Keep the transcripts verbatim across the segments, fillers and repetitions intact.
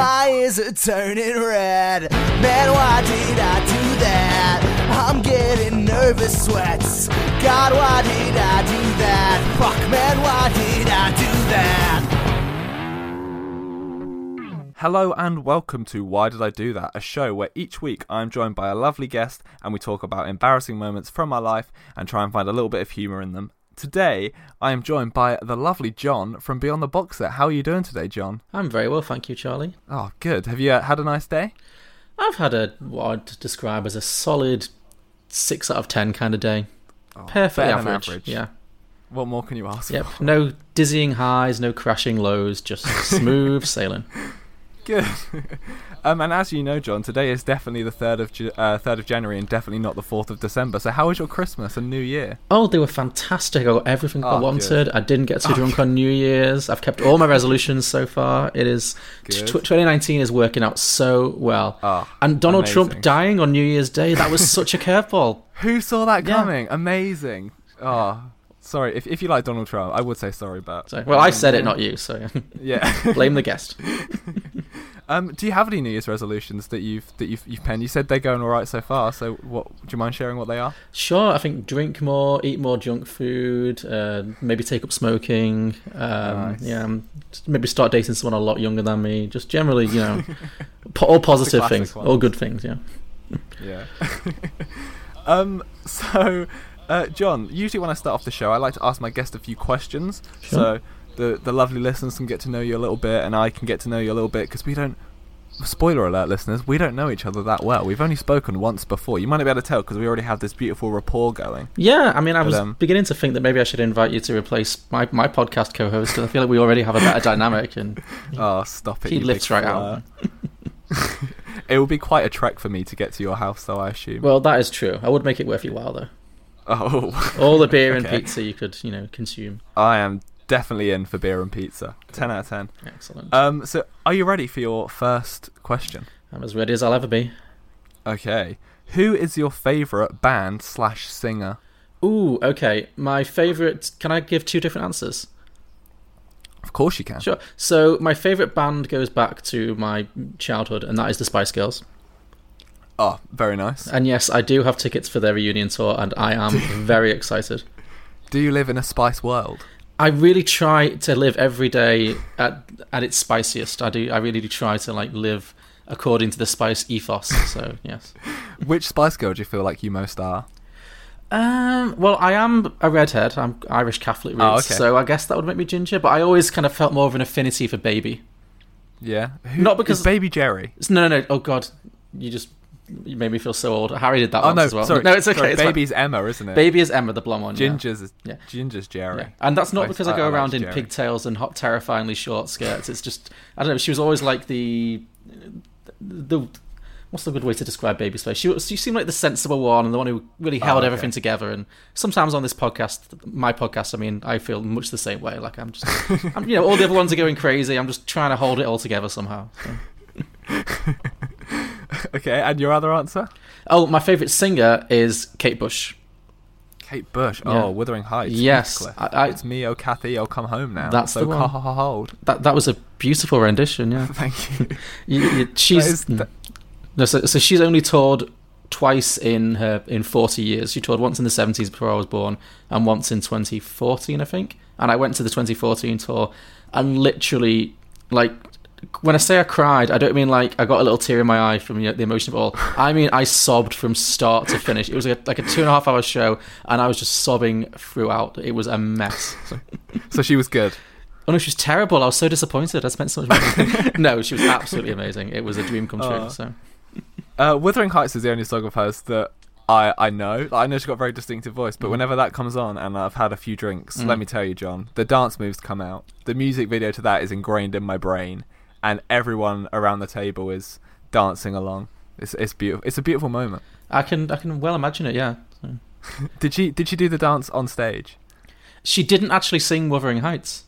My ears are turning red. Man, why did I do that? I'm getting nervous sweats. God, why did I do that? Fuck, man, why did I do that? Hello and welcome to Why Did I Do That, a show where each week I'm joined by a lovely guest and we talk about embarrassing moments from my life and try and find a little bit of humour in them. Today, I am joined by the lovely John from Beyond the Box Set. How are you doing today, John? I'm very well, thank you, Charlie. Oh, good. Have you uh, had a nice day? I've had a what I'd describe as a solid six out of ten kind of day. Oh, perfectly average. average. Yeah. What more can you ask yep. for? No dizzying highs, no crashing lows, just smooth sailing. Good. Um, and as you know, John, today is definitely the third of uh, third of January and definitely not the fourth of December. So how was your Christmas and New Year? Oh, they were fantastic. I got everything oh, I wanted. Good. I didn't get too oh, drunk good. on New Year's. I've kept all my resolutions so far. It is t- twenty nineteen is working out so well. Oh, and Donald amazing. Trump dying on New Year's Day, that was such a curveball. Who saw that coming? Yeah. Amazing. Oh, sorry. If if you like Donald Trump, I would say sorry, but... Sorry. Well, um, I said it, not you, so... Yeah. Blame the guest. Um, do you have any New Year's resolutions that you've that you've, you've penned? You said they're going all right so far. So, what do you mind sharing what they are? Sure, I think drink more, eat more junk food, uh, maybe take up smoking. Um, nice. Yeah, maybe start dating someone a lot younger than me. Just generally, you know, all positive things, ones. all good things. Yeah. Yeah. um. So, uh, John. Usually, when I start off the show, I like to ask my guest a few questions. Sure. So. The, the lovely listeners can get to know you a little bit and I can get to know you a little bit because we don't, spoiler alert listeners, we don't know each other that well. We've only spoken once before. You might not be able to tell because we already have this beautiful rapport going. Yeah, I mean, I but, was um, beginning to think that maybe I should invite you to replace my, my podcast co-host because I feel like we already have a better dynamic. And oh, stop it. He lifts right out. It will be quite a trek for me to get to your house though, I assume. Well, that is true. I would make it worth your while though. Oh. All the beer and okay. pizza you could, you know, consume. I am definitely in for beer and pizza. ten out of ten. Excellent. Um, so are you ready for your first question? I'm as ready as I'll ever be. Okay. Who is your favourite band slash singer? Ooh, okay. My favourite... Can I give two different answers? Of course you can. Sure. So my favourite band goes back to my childhood, and that is the Spice Girls. Oh, very nice. And yes, I do have tickets for their reunion tour, and I am very excited. Do you live in a Spice world? I really try to live every day at at its spiciest. I do. I really do try to like live according to the Spice ethos. So yes. Which Spice Girl do you feel like you most are? Um. Well, I am a redhead. I'm Irish Catholic roots, oh, okay. so I guess that would make me ginger. But I always kind of felt more of an affinity for Baby. Yeah. Who, Not because Baby Jerry. No, no, no. Oh God, you just. You made me feel so old. Harry did that oh, once no, as well. Sorry, no, it's okay. Sorry, it's Baby's fine. Emma, isn't it? Baby is Emma, the blonde one. Ginger's, yeah. Ginger's Jerry. Yeah. And that's not I, because I, I go I around in Jerry. pigtails and hot, terrifyingly short skirts. It's just, I don't know, she was always like the... the what's the good way to describe Baby's face? She, she seemed like the sensible one and the one who really held oh, okay. everything together. And sometimes on this podcast, my podcast, I mean, I feel much the same way. Like I'm just, I'm, you know, all the other ones are going crazy. I'm just trying to hold it all together somehow. So. Okay, and your other answer? Oh, my favourite singer is Kate Bush. Kate Bush? Oh, yeah. Wuthering Heights. Yes. I, I, it's me, oh, Kathy, I'll come home now. That's so the one. Cold. That, that was a beautiful rendition, yeah. Thank you. you, you she's, th- no, so, so she's only toured twice in her in forty years. She toured once in the seventies before I was born and once in twenty fourteen, I think. And I went to the twenty fourteen tour and literally, like... When I say I cried, I don't mean like I got a little tear in my eye from you know, the emotion of it all. I mean I sobbed from start to finish. It was like a, like a two and a half hour show, and I was just sobbing throughout. It was a mess. So, so she was good. Oh no, she was terrible. I was so disappointed. I spent so much money. No, she was absolutely amazing. It was a dream come true. Aww. So, uh, Wuthering Heights is the only song of hers that I, I know. I know she's got a very distinctive voice, but mm. whenever that comes on and I've had a few drinks, mm. let me tell you, John, the dance moves come out. The music video to that is ingrained in my brain. And everyone around the table is dancing along. It's it's beautiful. It's a beautiful moment. I can I can well imagine it. Yeah. So. did she Did she do the dance on stage? She didn't actually sing "Wuthering Heights."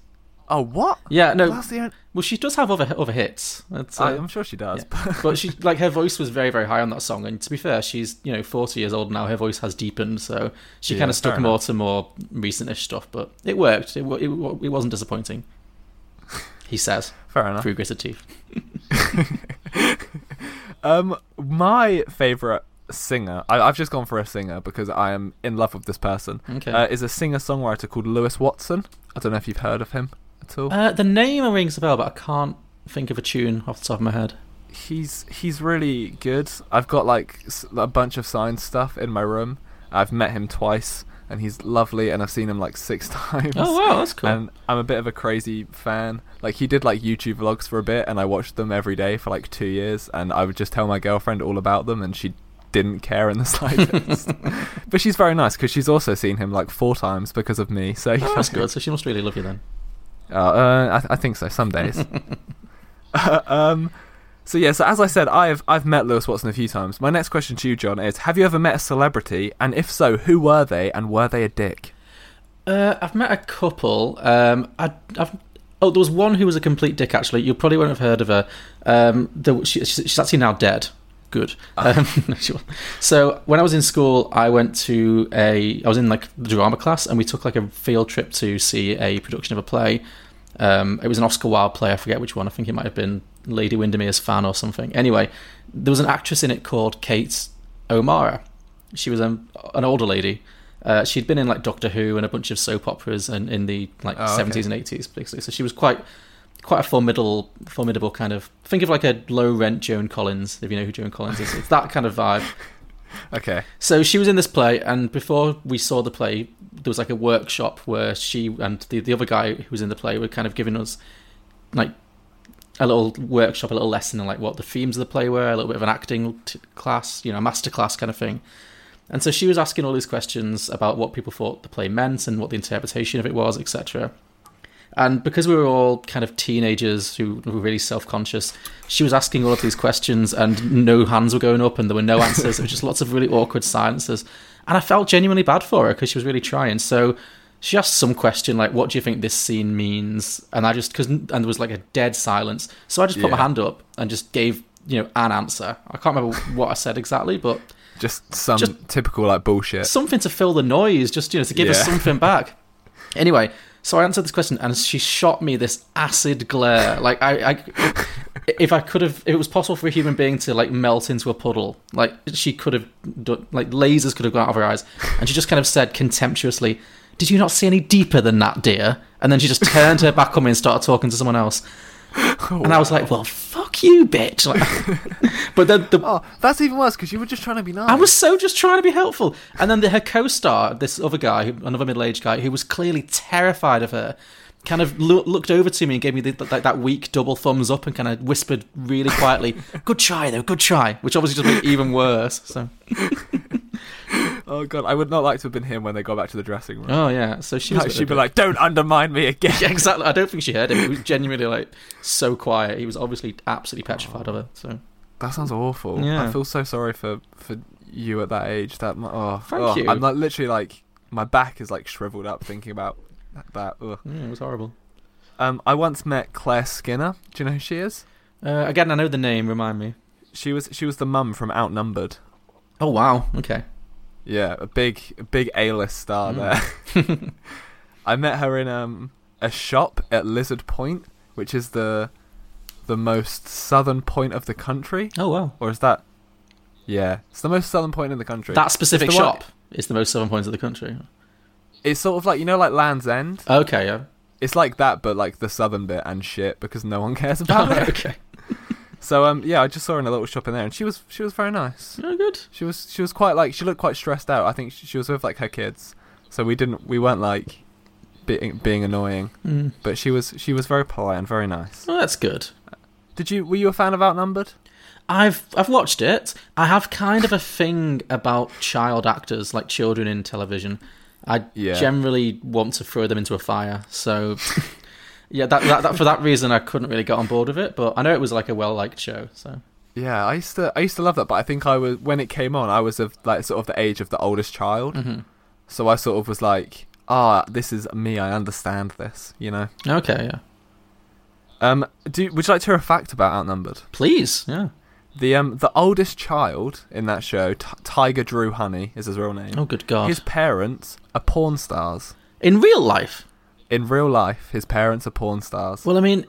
Oh what? Yeah, no. Well, the... well she does have other other hits. That's, uh, I'm sure she does. Yeah. But she like her voice was very very high on that song. And to be fair, she's you know forty years old now. Her voice has deepened, so she yeah, kind of stuck more enough. to more recentish stuff. But it worked. It it, it wasn't disappointing. He says, fair enough. Through gritted teeth. um, my favourite singer, I, I've just gone for a singer because I am in love with this person, okay. uh, is a singer-songwriter called Lewis Watson. I don't know if you've heard of him at all. Uh, the name rings a bell, but I can't think of a tune off the top of my head. He's he's really good. I've got like a bunch of signed stuff in my room. I've met him twice, and he's lovely, and I've seen him like six times. Oh wow, that's cool. And I'm a bit of a crazy fan. Like he did like YouTube vlogs for a bit, and I watched them every day for like two years, and I would just tell my girlfriend all about them, and she didn't care in the slightest. But she's very nice because she's also seen him like four times because of me. So oh, that's good. So she must really love you then. Uh, uh, I, th- I think so. Some days. uh, um. So yeah, so as I said, I've I've met Lewis Watson a few times. My next question to you, John, is: have you ever met a celebrity, and if so, who were they, and were they a dick? Uh, I've met a couple. Um, I, I've oh, there was one who was a complete dick. Actually, you probably won't have heard of her. Um, the, she, she's actually now dead. Good. Um, so when I was in school, I went to a I was in like the drama class, and we took like a field trip to see a production of a play. Um, it was an Oscar Wilde play. I forget which one. I think it might have been Lady Windermere's Fan or something. Anyway, there was an actress in it called Kate O'Mara. She was um, an older lady. Uh, she'd been in like Doctor Who and a bunch of soap operas and in the like oh, seventies okay. and eighties, basically. So she was quite, quite a formidable, formidable kind of. Think of like a low rent Joan Collins, if you know who Joan Collins is. It's that kind of vibe. Okay. So she was in this play, and before we saw the play, there was like a workshop where she and the, the other guy who was in the play were kind of giving us like a little workshop, a little lesson on like what the themes of the play were, a little bit of an acting t- class, you know, master class kind of thing. And so she was asking all these questions about what people thought the play meant and what the interpretation of it was, et cetera. And because we were all kind of teenagers who were really self-conscious, she was asking all of these questions and no hands were going up and there were no answers. It was just lots of really awkward silences. And I felt genuinely bad for her because she was really trying. So she asked some question like, what do you think this scene means? And I just, cause, and there was like a dead silence. So I just put yeah. my hand up and just gave, you know, an answer. I can't remember what I said exactly, but... Just some just typical like bullshit. Something to fill the noise, just, you know, to give yeah. us something back. Anyway... So I answered this question, and she shot me this acid glare. Like, I, I if I could have, if it was possible for a human being to like melt into a puddle, like she could have done, like lasers could have gone out of her eyes. And she just kind of said contemptuously, "Did you not see any deeper than that, dear?" And then she just turned her back on me and started talking to someone else. Oh, and I was wow. like, well, fuck you, bitch. Like, but then the, oh, that's even worse because you were just trying to be nice. I was so just trying to be helpful. And then the, her co-star, this other guy, another middle-aged guy, who was clearly terrified of her, kind of lo- looked over to me and gave me the, like, that weak double thumbs up and kind of whispered really quietly, "Good try, though, good try," which obviously just made it even worse. So. Oh, God, I would not like to have been him when they got back to the dressing room. Oh, yeah. So she was like, she'd be like, "Don't undermine me again." Yeah, exactly. I don't think she heard him. He was genuinely, like, so quiet. He was obviously absolutely petrified oh, of her. So that sounds awful. Yeah. I feel so sorry for, for you at that age. That oh, Thank oh, you. I'm like, literally, like, my back is, like, shriveled up thinking about that. Ugh. Yeah, it was horrible. Um, I once met Claire Skinner. Do you know who she is? Uh, again, I know the name. Remind me. She was She was the mum from Outnumbered. Oh, wow. Okay. Yeah, a big a big A-list star mm. there. I met her in um, a shop at Lizard Point, which is the the most southern point of the country. Oh, wow. Or is that... Yeah, it's the most southern point in the country. That specific shop one... is the most southern point of the country. It's sort of like, you know, like Land's End? Okay, yeah. It's like that, but like the southern bit and shit, because no one cares about oh, it. Okay. So um yeah, I just saw her in a little shop in there, and she was she was very nice. Oh, good. She was she was quite like she looked quite stressed out. I think she, she was with like her kids, so we didn't we weren't like being being annoying. Mm. But she was she was very polite and very nice. Oh, that's good. Did you were you a fan of Outnumbered? I've I've watched it. I have kind of a thing about child actors, like children in television. I yeah. generally want to throw them into a fire. So. Yeah, that, that, that for that reason I couldn't really get on board with it, but I know it was like a well-liked show. So yeah, I used to I used to love that, but I think I was when it came on, I was of like sort of the age of the oldest child, mm-hmm. so I sort of was like, ah, this is me. I understand this, you know. Okay, yeah. Um, do would you like to hear a fact about Outnumbered? Please, yeah. The um the oldest child in that show, T- Tiger Drew Honey, is his real name. Oh, good God! His parents are porn stars in real life. In real life, his parents are porn stars. Well, I mean,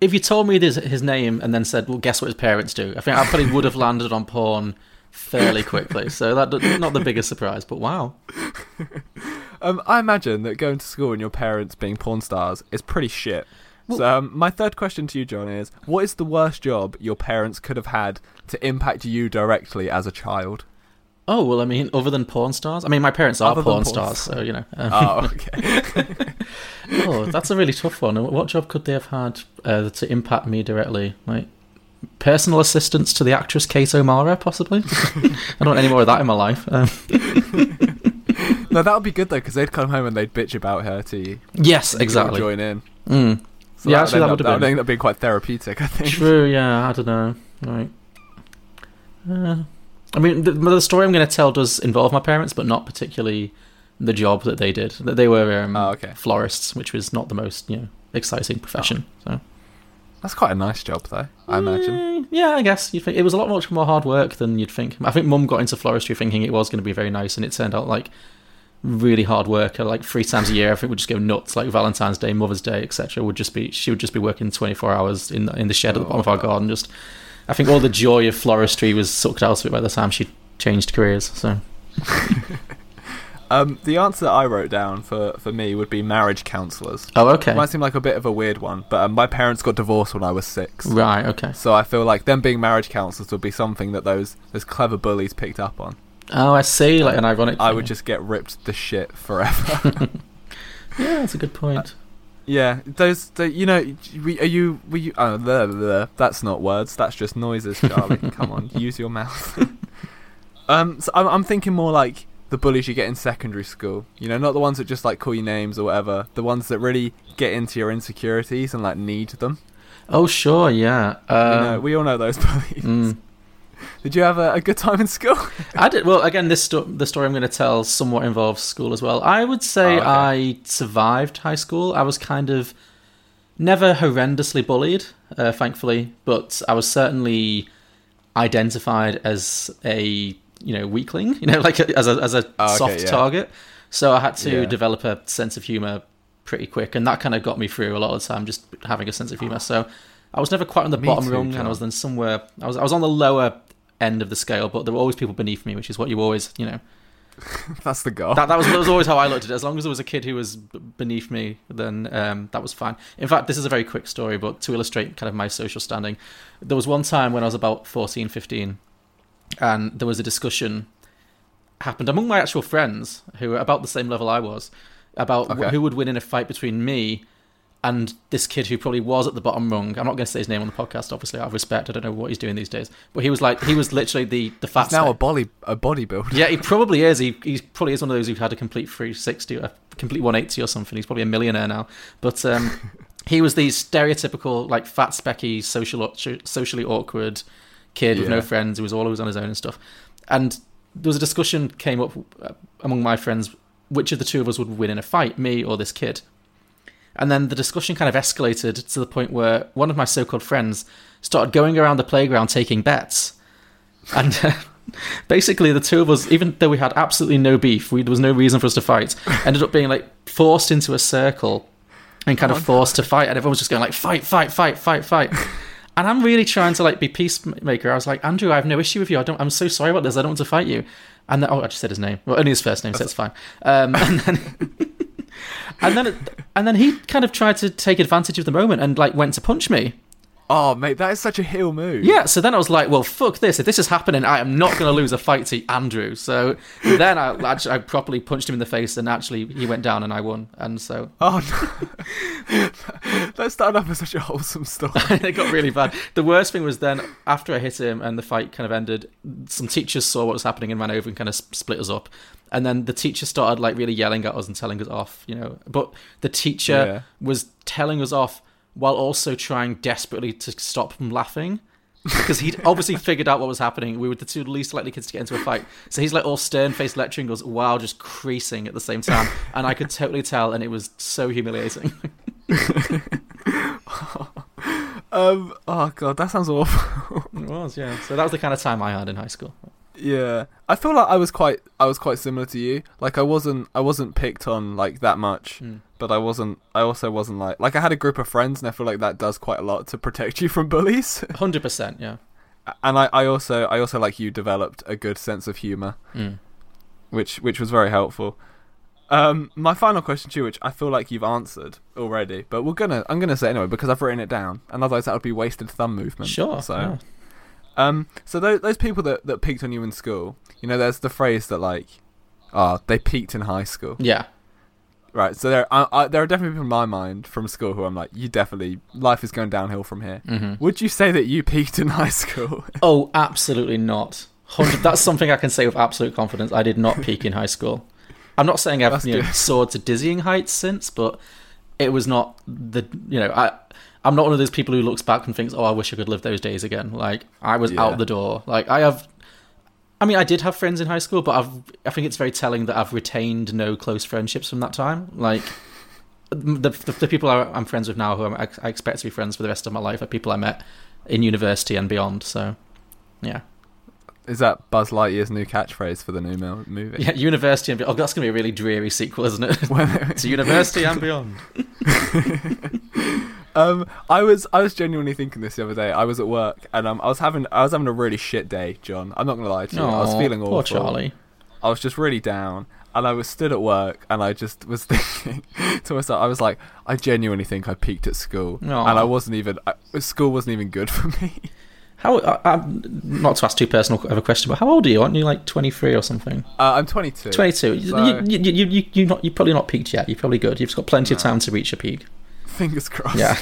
If you told me his, his name and then said, well, guess what his parents do, I think I probably would have landed on porn fairly quickly. So that not the biggest surprise, but wow. Um, I imagine that going to school and your parents being porn stars is pretty shit. Well, so um, my third question to you, John, is what is the worst job your parents could have had to impact you directly as a child? Oh, well, I mean, other than porn stars? I mean, my parents are porn, porn stars, stars, so, you know. Um. Oh, okay. Oh, that's a really tough one. What job could they have had uh, to impact me directly? Like, personal assistance to the actress Kate O'Mara, possibly? I don't want any more of that in my life. Um. No, that would be good, though, because they'd come home and they'd bitch about her to you. Yes, exactly. Join in. Mm. So yeah, that, actually, that would have been... That would be quite therapeutic, I think. True, yeah, I don't know. Right. Uh... I mean, the, the story I'm going to tell does involve my parents, but not particularly the job that they did. That they were um, oh, okay. florists, which was not the most, you know, exciting profession. Oh. So that's quite a nice job, though. I imagine. Yeah, I guess you'd think it was a lot much more hard work than you'd think. I think Mum got into floristry thinking it was going to be very nice, and it turned out like really hard work. Like three times a year, I think we'd just go nuts. Like Valentine's Day, Mother's Day, et cetera. Would just be she would just be working twenty-four hours in the, in the shed oh, at the bottom wow. of our garden, just. I think all the joy of floristry was sucked out of it by the time she changed careers. So, um, the answer that I wrote down for, for me would be marriage counsellors. Oh, okay. It might seem like a bit of a weird one, but um, my parents got divorced when I was six. Right, okay. So I feel like them being marriage counsellors would be something that those those clever bullies picked up on. Oh, I see, like an ironic thing. I would just get ripped to shit forever. Yeah, that's a good point. Uh, Yeah, those, the, you know, we, are you, were you, oh, the, the, that's not words, that's just noises, Charlie, come on, use your mouth. um, so I'm, I'm thinking more like the bullies you get in secondary school, you know, not the ones that just, like, call you names or whatever, the ones that really get into your insecurities and, like, need them. Oh, sure, yeah. Um, you know, we all know those bullies. Mm. Did you have a, a good time in school? I did. Well, again, this sto- the story I'm going to tell somewhat involves school as well. I would say oh, okay. I survived high school. I was kind of never horrendously bullied, uh, thankfully, but I was certainly identified as a you know weakling, you know, like a, as a as a oh, okay, soft yeah. target. So I had to yeah. develop a sense of humor pretty quick, and that kind of got me through a lot of the time, just having a sense of humor. So I was never quite on the me bottom too, rung, John. and I was then somewhere. I was I was on the lower end of the scale, but there were always people beneath me, which is what you always, you know. That's the goal. That, that was that was always how I looked at it. As long as there was a kid who was b- beneath me, then um, that was fine. In fact, this is a very quick story, but to illustrate kind of my social standing, there was one time when I was about fourteen, fifteen, and there was a discussion happened among my actual friends, who were about the same level I was, about okay. wh- who would win in a fight between me and this kid who probably was at the bottom rung. I'm not going to say his name on the podcast, obviously, out of respect. I don't know what he's doing these days. But he was like, he was literally the, the fat He's now a, body, a bodybuilder. Yeah, he probably is. He he probably is one of those who've had a complete three sixty, a complete one eighty or something. He's probably a millionaire now. But um, he was the stereotypical, like, fat, specky, social, socially awkward kid yeah. with no friends who was always on his own and stuff. And there was a discussion came up among my friends, which of the two of us would win in a fight, me or this kid. And then the discussion kind of escalated to the point where one of my so-called friends started going around the playground taking bets. And uh, basically the two of us, even though we had absolutely no beef, we, there was no reason for us to fight, ended up being like forced into a circle and kind oh, of forced God. to fight. And everyone was just going like, fight, fight, fight, fight, fight. And I'm really trying to like be peacemaker. I was like, Andrew, I have no issue with you. I don't, I'm so sorry about this. I don't want to fight you. And then, oh, I just said his name. Well, only his first name, so it's fine. Um, and then... And then, it, and then he kind of tried to take advantage of the moment and like went to punch me. Oh, mate, that is such a heel move. Yeah. So then I was like, well, fuck this. If this is happening, I am not going to lose a fight to Andrew. So then I, I, I properly punched him in the face, and actually he went down and I won. And so, oh no, that started off as such a wholesome story. It got really bad. The worst thing was then after I hit him and the fight kind of ended, some teachers saw what was happening and ran over and kind of split us up. And then the teacher started like really yelling at us and telling us off, you know. But the teacher yeah. was telling us off while also trying desperately to stop from laughing, because he'd obviously figured out what was happening. We were the two least likely kids to get into a fight. So he's like all stern-faced lecturing us while just creasing at the same time. And I could totally tell, and it was so humiliating. oh, um, oh, God, that sounds awful. It was, yeah. So that was the kind of time I had in high school. Yeah, I feel like I was quite I was quite similar to you. Like I wasn't I wasn't picked on like that much, mm. but I wasn't I also wasn't like like I had a group of friends, and I feel like that does quite a lot to protect you from bullies. one hundred percent, yeah. And I, I also I also like you developed a good sense of humor, mm. which which was very helpful. Um, my final question to you, which I feel like you've answered already, but we're gonna I'm gonna say anyway because I've written it down, and otherwise that would be wasted thumb movement. Sure. So. Yeah. Um, so those, those people that, that peaked on you in school, you know, there's the phrase that like, ah, oh, they peaked in high school. Yeah. Right. So there, I, I, there are definitely people in my mind from school who I'm like, you definitely, life is going downhill from here. Mm-hmm. Would you say that you peaked in high school? Oh, absolutely not. one hundred That's something I can say with absolute confidence. I did not peak in high school. I'm not saying I've you know, soared to dizzying heights since, but it was not the, you know, I... I'm not one of those people who looks back and thinks, oh, I wish I could live those days again. Like, I was yeah. out the door. Like, I have... I mean, I did have friends in high school, but I've, I think it's very telling that I've retained no close friendships from that time. Like, the the, the people I, I'm friends with now who I'm, I expect to be friends for the rest of my life are people I met in university and beyond, so, yeah. Is that Buzz Lightyear's new catchphrase for the new movie? Yeah, university and beyond. Oh, that's going to be a really dreary sequel, isn't it? It's university and beyond. Um, I was I was genuinely thinking this the other day. I was at work and um, I was having I was having a really shit day, John. I'm not gonna lie to you. Aww, I was feeling awful. Poor Charlie. I was just really down, and I was stood at work, and I just was thinking to myself. I was like, I genuinely think I peaked at school, Aww. and I wasn't even I, school wasn't even good for me. How? I, I'm, not to ask too personal of a question, but how old are you? Aren't you like twenty-three or something? Uh, I'm twenty-two. twenty-two. So... You you you you you not you probably not peaked yet. You're probably good. You've got plenty no. of time to reach your peak. Fingers crossed. Yeah.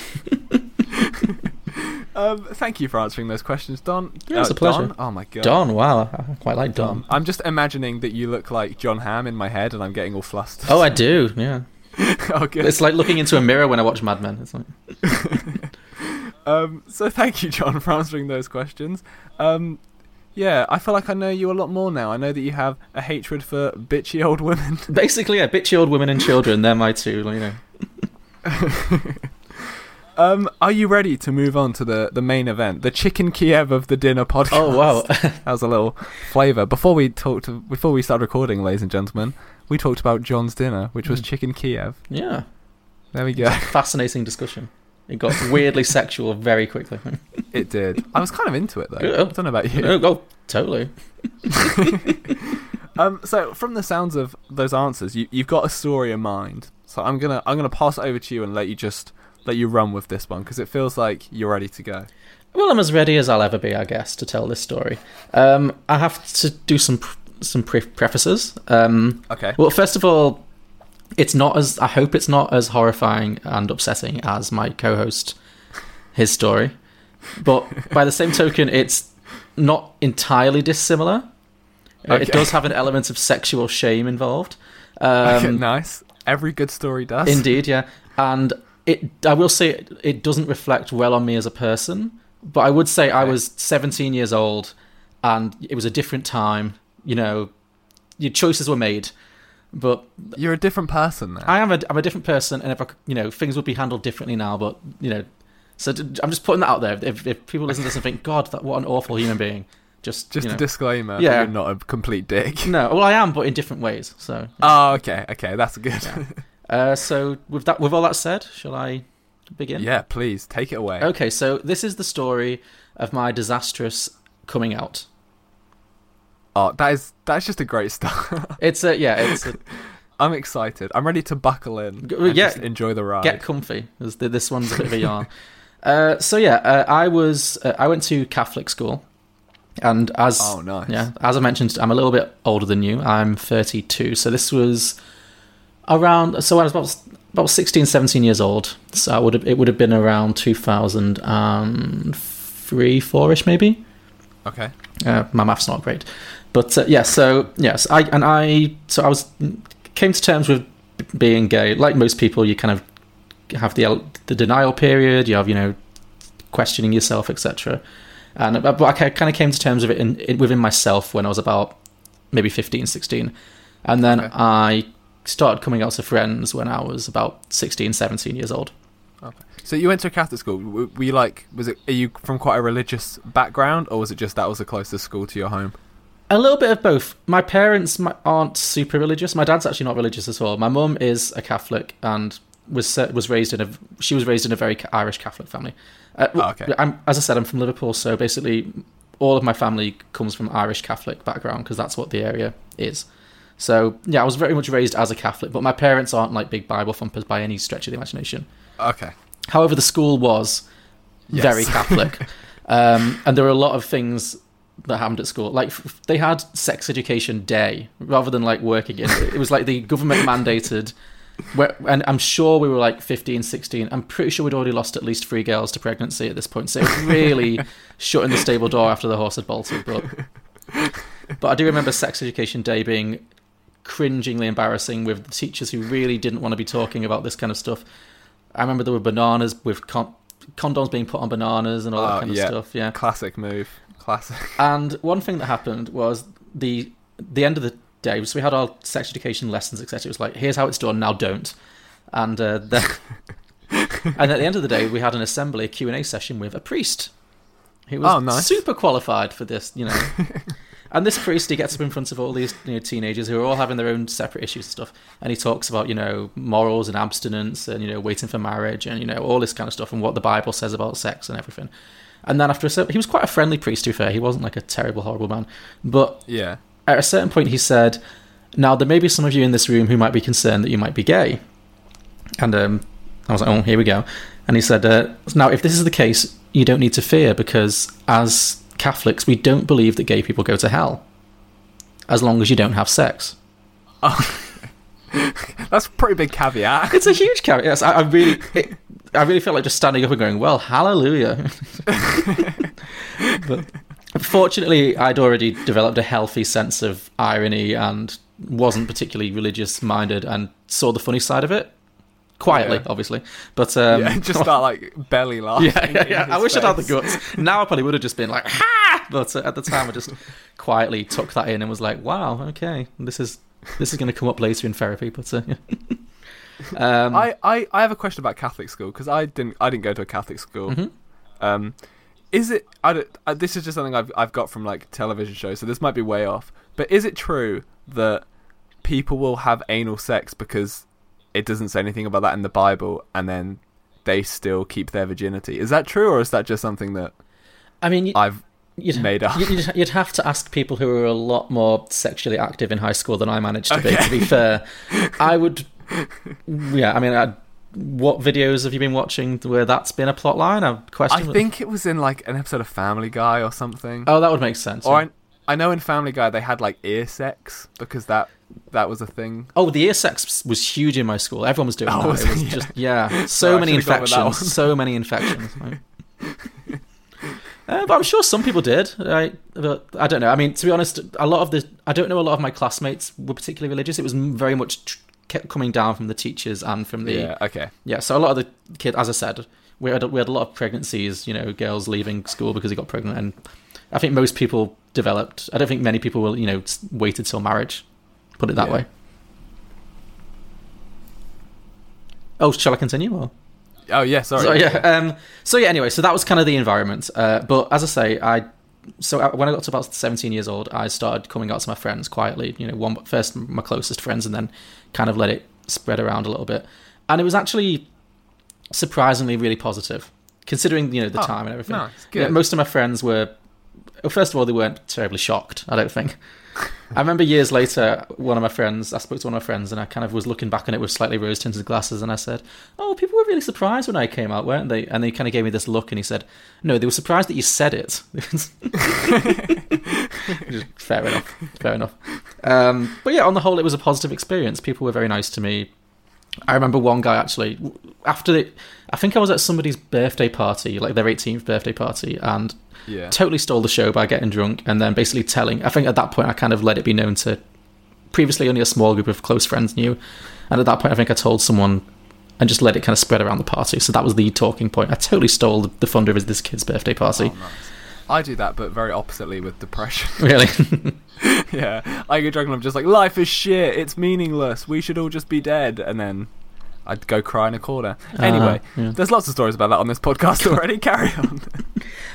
um, thank you for answering those questions, Don. Yeah, it was uh, a pleasure. Don? Oh my god. Don, wow. I quite like Don. Don. I'm just imagining that you look like John Hamm in my head, and I'm getting all flustered. Oh, I do. Yeah. Oh, good. It's like looking into a mirror when I watch Mad Men. It's like. um, so thank you, John, for answering those questions. Um, yeah, I feel like I know you a lot more now. I know that you have a hatred for bitchy old women. Basically, yeah, bitchy old women and children. They're my two, you know. um, are you ready to move on to the, the main event, the Chicken Kiev of the Dinner podcast? Oh wow, that was a little flavour. Before we talked, before we started recording, ladies and gentlemen, we talked about John's dinner, which was mm. Chicken Kiev. Yeah, there we go. Fascinating discussion. It got weirdly sexual very quickly. It did. I was kind of into it though. Oh. I don't know about you. Oh, oh totally. um, so from the sounds of those answers, you you've got a story in mind. So I'm gonna I'm gonna pass it over to you and let you just let you run with this one because it feels like you're ready to go. Well, I'm as ready as I'll ever be, I guess, to tell this story. Um, I have to do some some pre- prefaces. Um, okay. Well, first of all, it's not as I hope it's not as horrifying and upsetting as my co-host, his story, but by the same token, it's not entirely dissimilar. Okay. It does have an element of sexual shame involved. Um, okay, nice. Every good story does. Indeed, yeah. And it, I will say it, it doesn't reflect well on me as a person, but I would say okay. I was seventeen years old and it was a different time. You know, your choices were made, but... You're a different person now. I am a, I'm a different person, and if I, you know, things would be handled differently now, but, you know... So I'm just putting that out there. If, if people listen to this and think, God, that, what an awful human being... Just, just you know, a disclaimer yeah. that you're not a complete dick. No, well, I am, but in different ways. So. Oh, okay, okay, that's good. Yeah. Uh, so, with that, with all that said, shall I begin? Yeah, please take it away. Okay, so this is the story of my disastrous coming out. Oh, that is that's just a great start. It's a yeah. It's. A, I'm excited. I'm ready to buckle in. And yeah, just enjoy the ride. Get comfy. This one's a bit of a yarn. Uh, so yeah, uh, I was uh, I went to Catholic school. And as oh, nice. yeah, as I mentioned, I'm a little bit older than you. I'm thirty-two, so this was around. So I was about about sixteen, seventeen years old. So I would have, it would have been around two thousand three, four-ish maybe. Okay. Uh, my math's not great, but uh, yeah. So yes, I and I. So I was came to terms with being gay. Like most people, you kind of have the the denial period. You have you know questioning yourself, et cetera. And but I kind of came to terms with it, in, it within myself when I was about maybe fifteen, sixteen. And then okay. I started coming out to friends when I was about sixteen, seventeen years old. Okay. So you went to a Catholic school. Were you like, was it, are you from quite a religious background, or was it just that was the closest school to your home? A little bit of both. My parents my, aren't super religious. My dad's actually not religious at all. My mum is a Catholic and was was raised in a she was raised in a very Irish Catholic family. Uh, oh, okay. I'm, as I said, I'm from Liverpool, so basically all of my family comes from Irish Catholic background because that's what the area is. So yeah, I was very much raised as a Catholic, but my parents aren't like big Bible thumpers by any stretch of the imagination. Okay. However, the school was yes. very Catholic, um, and there were a lot of things that happened at school. Like they had sex education day rather than like working it. It was like the government mandated. Where, and I'm sure we were like fifteen, sixteen. I'm pretty sure we'd already lost at least three girls to pregnancy at this point. So it was really shutting the stable door after the horse had bolted. But, but I do remember sex education day being cringingly embarrassing with the teachers who really didn't want to be talking about this kind of stuff. I remember there were bananas with con- condoms being put on bananas and all that oh, kind of yeah. stuff. Yeah, classic move. Classic. And one thing that happened was the the end of the day, so we had our sex education lessons, et cetera. It was like, here's how it's done, now don't. And uh, then, and at the end of the day, we had an assembly, a Q and A session with a priest who was oh, nice. super qualified for this, you know. And this priest, he gets up in front of all these you know, teenagers who are all having their own separate issues and stuff, and he talks about, you know, morals and abstinence and, you know, waiting for marriage and, you know, all this kind of stuff and what the Bible says about sex and everything. And then after a certain... He was quite a friendly priest, to be fair. He wasn't, like, a terrible, horrible man. But yeah, at a certain point, he said, now, there may be some of you in this room who might be concerned that you might be gay. And um, I was like, oh, here we go. And he said, uh, now, if this is the case, you don't need to fear, because as Catholics, we don't believe that gay people go to hell as long as you don't have sex. Oh. That's a pretty big caveat. It's a huge caveat. Yes, I, I really, it, I really feel like just standing up and going, "Well, hallelujah." But fortunately, I'd already developed a healthy sense of irony and wasn't particularly religious-minded, and saw the funny side of it quietly, yeah. obviously. But um, yeah, just that like belly laugh. Yeah, yeah, yeah. I wish face. I'd had the guts. Now I probably would have just been like, "Ha!" But uh, at the time, I just quietly took that in and was like, "Wow, okay, this is." This is going to come up later in therapy, but uh, yeah. um, I, I, I have a question about Catholic school because I didn't I didn't go to a Catholic school. Mm-hmm. Um, is it? I don't, I, this is just something I've I've got from like television shows, so this might be way off. But is it true that people will have anal sex because it doesn't say anything about that in the Bible, and then they still keep their virginity? Is that true, or is that just something that I mean? You- I've You'd, made up. You'd, you'd have to ask people who were a lot more sexually active in high school than I managed to okay. be, to be fair. I would... Yeah, I mean, I'd, what videos have you been watching where that's been a plot line? I question. I think it was in, like, an episode of Family Guy or something. Oh, that would make sense. Or yeah. I, I know in Family Guy they had, like, ear sex, because that that was a thing. Oh, the ear sex was huge in my school. Everyone was doing oh, that. Was, it was yeah. just, yeah, so no, many infections. So many infections, mate. Uh, but I'm sure some people did. I, but I don't know. I mean, to be honest, a lot of the I don't know. A lot of my classmates were particularly religious. It was very much tr- kept coming down from the teachers and from the yeah. Okay. Yeah. So a lot of the kids, as I said, we had we had a lot of pregnancies. You know, girls leaving school because they got pregnant, and I think most people developed. I don't think many people will. You know, waited till marriage. Put it that yeah. way. Oh, shall I continue? Or? Oh yeah, sorry. So yeah, um, so yeah. Anyway, so that was kind of the environment. Uh, but as I say, I so I, when I got to about seventeen years old, I started coming out to my friends quietly. You know, one first my closest friends, and then kind of let it spread around a little bit. And it was actually surprisingly really positive, considering you know the oh, time and everything. No, it's good. You know, most of my friends were, well, first of all, they weren't terribly shocked. I don't think. I remember years later, one of my friends, I spoke to one of my friends and I kind of was looking back on it with slightly rose-tinted glasses and I said, oh, people were really surprised when I came out, weren't they? And they kind of gave me this look and he said, no, they were surprised that you said it. Just, fair enough, fair enough. Um, but yeah, on the whole, it was a positive experience. People were very nice to me. I remember one guy actually, after the, I think I was at somebody's birthday party, like their eighteenth birthday party, and yeah. totally stole the show by getting drunk and then basically telling, I think at that point I kind of let it be known to, previously only a small group of close friends knew, and at that point I think I told someone and just let it kind of spread around the party, so that was the talking point. I totally stole the thunder of this kid's birthday party. Oh, nice. I do that, but very oppositely with depression. Really? Yeah. I get drunk and I'm just like, life is shit, it's meaningless, we should all just be dead, and then I'd go cry in a corner. Anyway, uh, yeah. there's lots of stories about that on this podcast already. Carry on.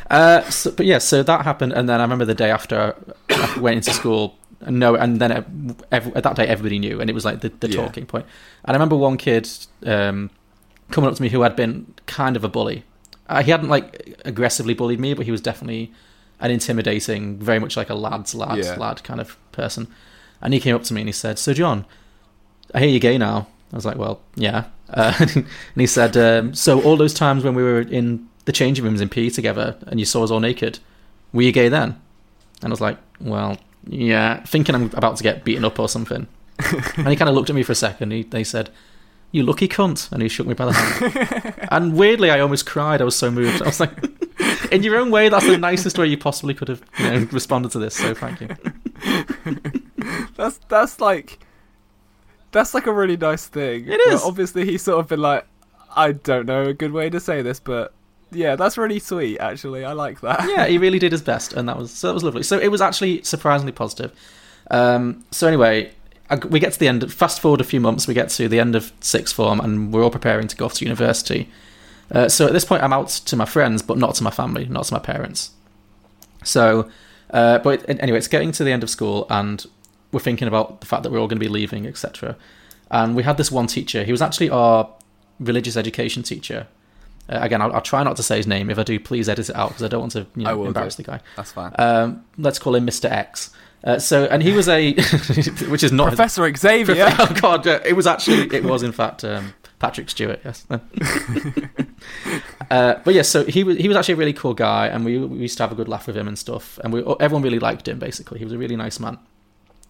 Uh, so, but yeah, so that happened, and then I remember the day after I went into school. No, and then it, every, at that day everybody knew, and it was like the, the yeah. talking point. And I remember one kid um, coming up to me who had been kind of a bully. Uh, he hadn't like aggressively bullied me, but he was definitely an intimidating, very much like a lad's lad, yeah. lad kind of person. And he came up to me and he said, "So John, I hear you're gay now." I was like, "Well, yeah." Uh, and he said, um, "So all those times when we were in the changing rooms in P E together and you saw us all naked, were you gay then?" And I was like, "Well, yeah," thinking I'm about to get beaten up or something. And he kind of looked at me for a second. He, they said, "You lucky cunt." And he shook me by the hand. And weirdly, I almost cried. I was so moved. I was like, in your own way, that's the nicest way you possibly could have, you know, responded to this. So thank you. That's that's like, that's like a really nice thing. It is. Well, obviously, he's sort of been like, I don't know a good way to say this, but yeah, that's really sweet, actually. I like that. Yeah, he really did his best, and that was so that was lovely. So it was actually surprisingly positive. Um, so anyway, I, we get to the end. Of, fast forward a few months, we get to the end of sixth form, and we're all preparing to go off to university. Uh, so at this point, I'm out to my friends, but not to my family, not to my parents. So, uh, but it, anyway, it's getting to the end of school, and we're thinking about the fact that we're all going to be leaving, et cetera. And we had this one teacher. He was actually our religious education teacher. Uh, again, I'll, I'll try not to say his name. If I do, please edit it out because I don't want to you know, embarrass do. the guy. That's fine. Um, let's call him Mister X. Uh, so, and he was a, which is not Professor his, Xavier. Prof- oh God, uh, it was actually, it was in fact um, Patrick Stewart. Yes. uh, but yeah, so he was he was actually a really cool guy, and we, we used to have a good laugh with him and stuff, and we everyone really liked him. Basically, he was a really nice man.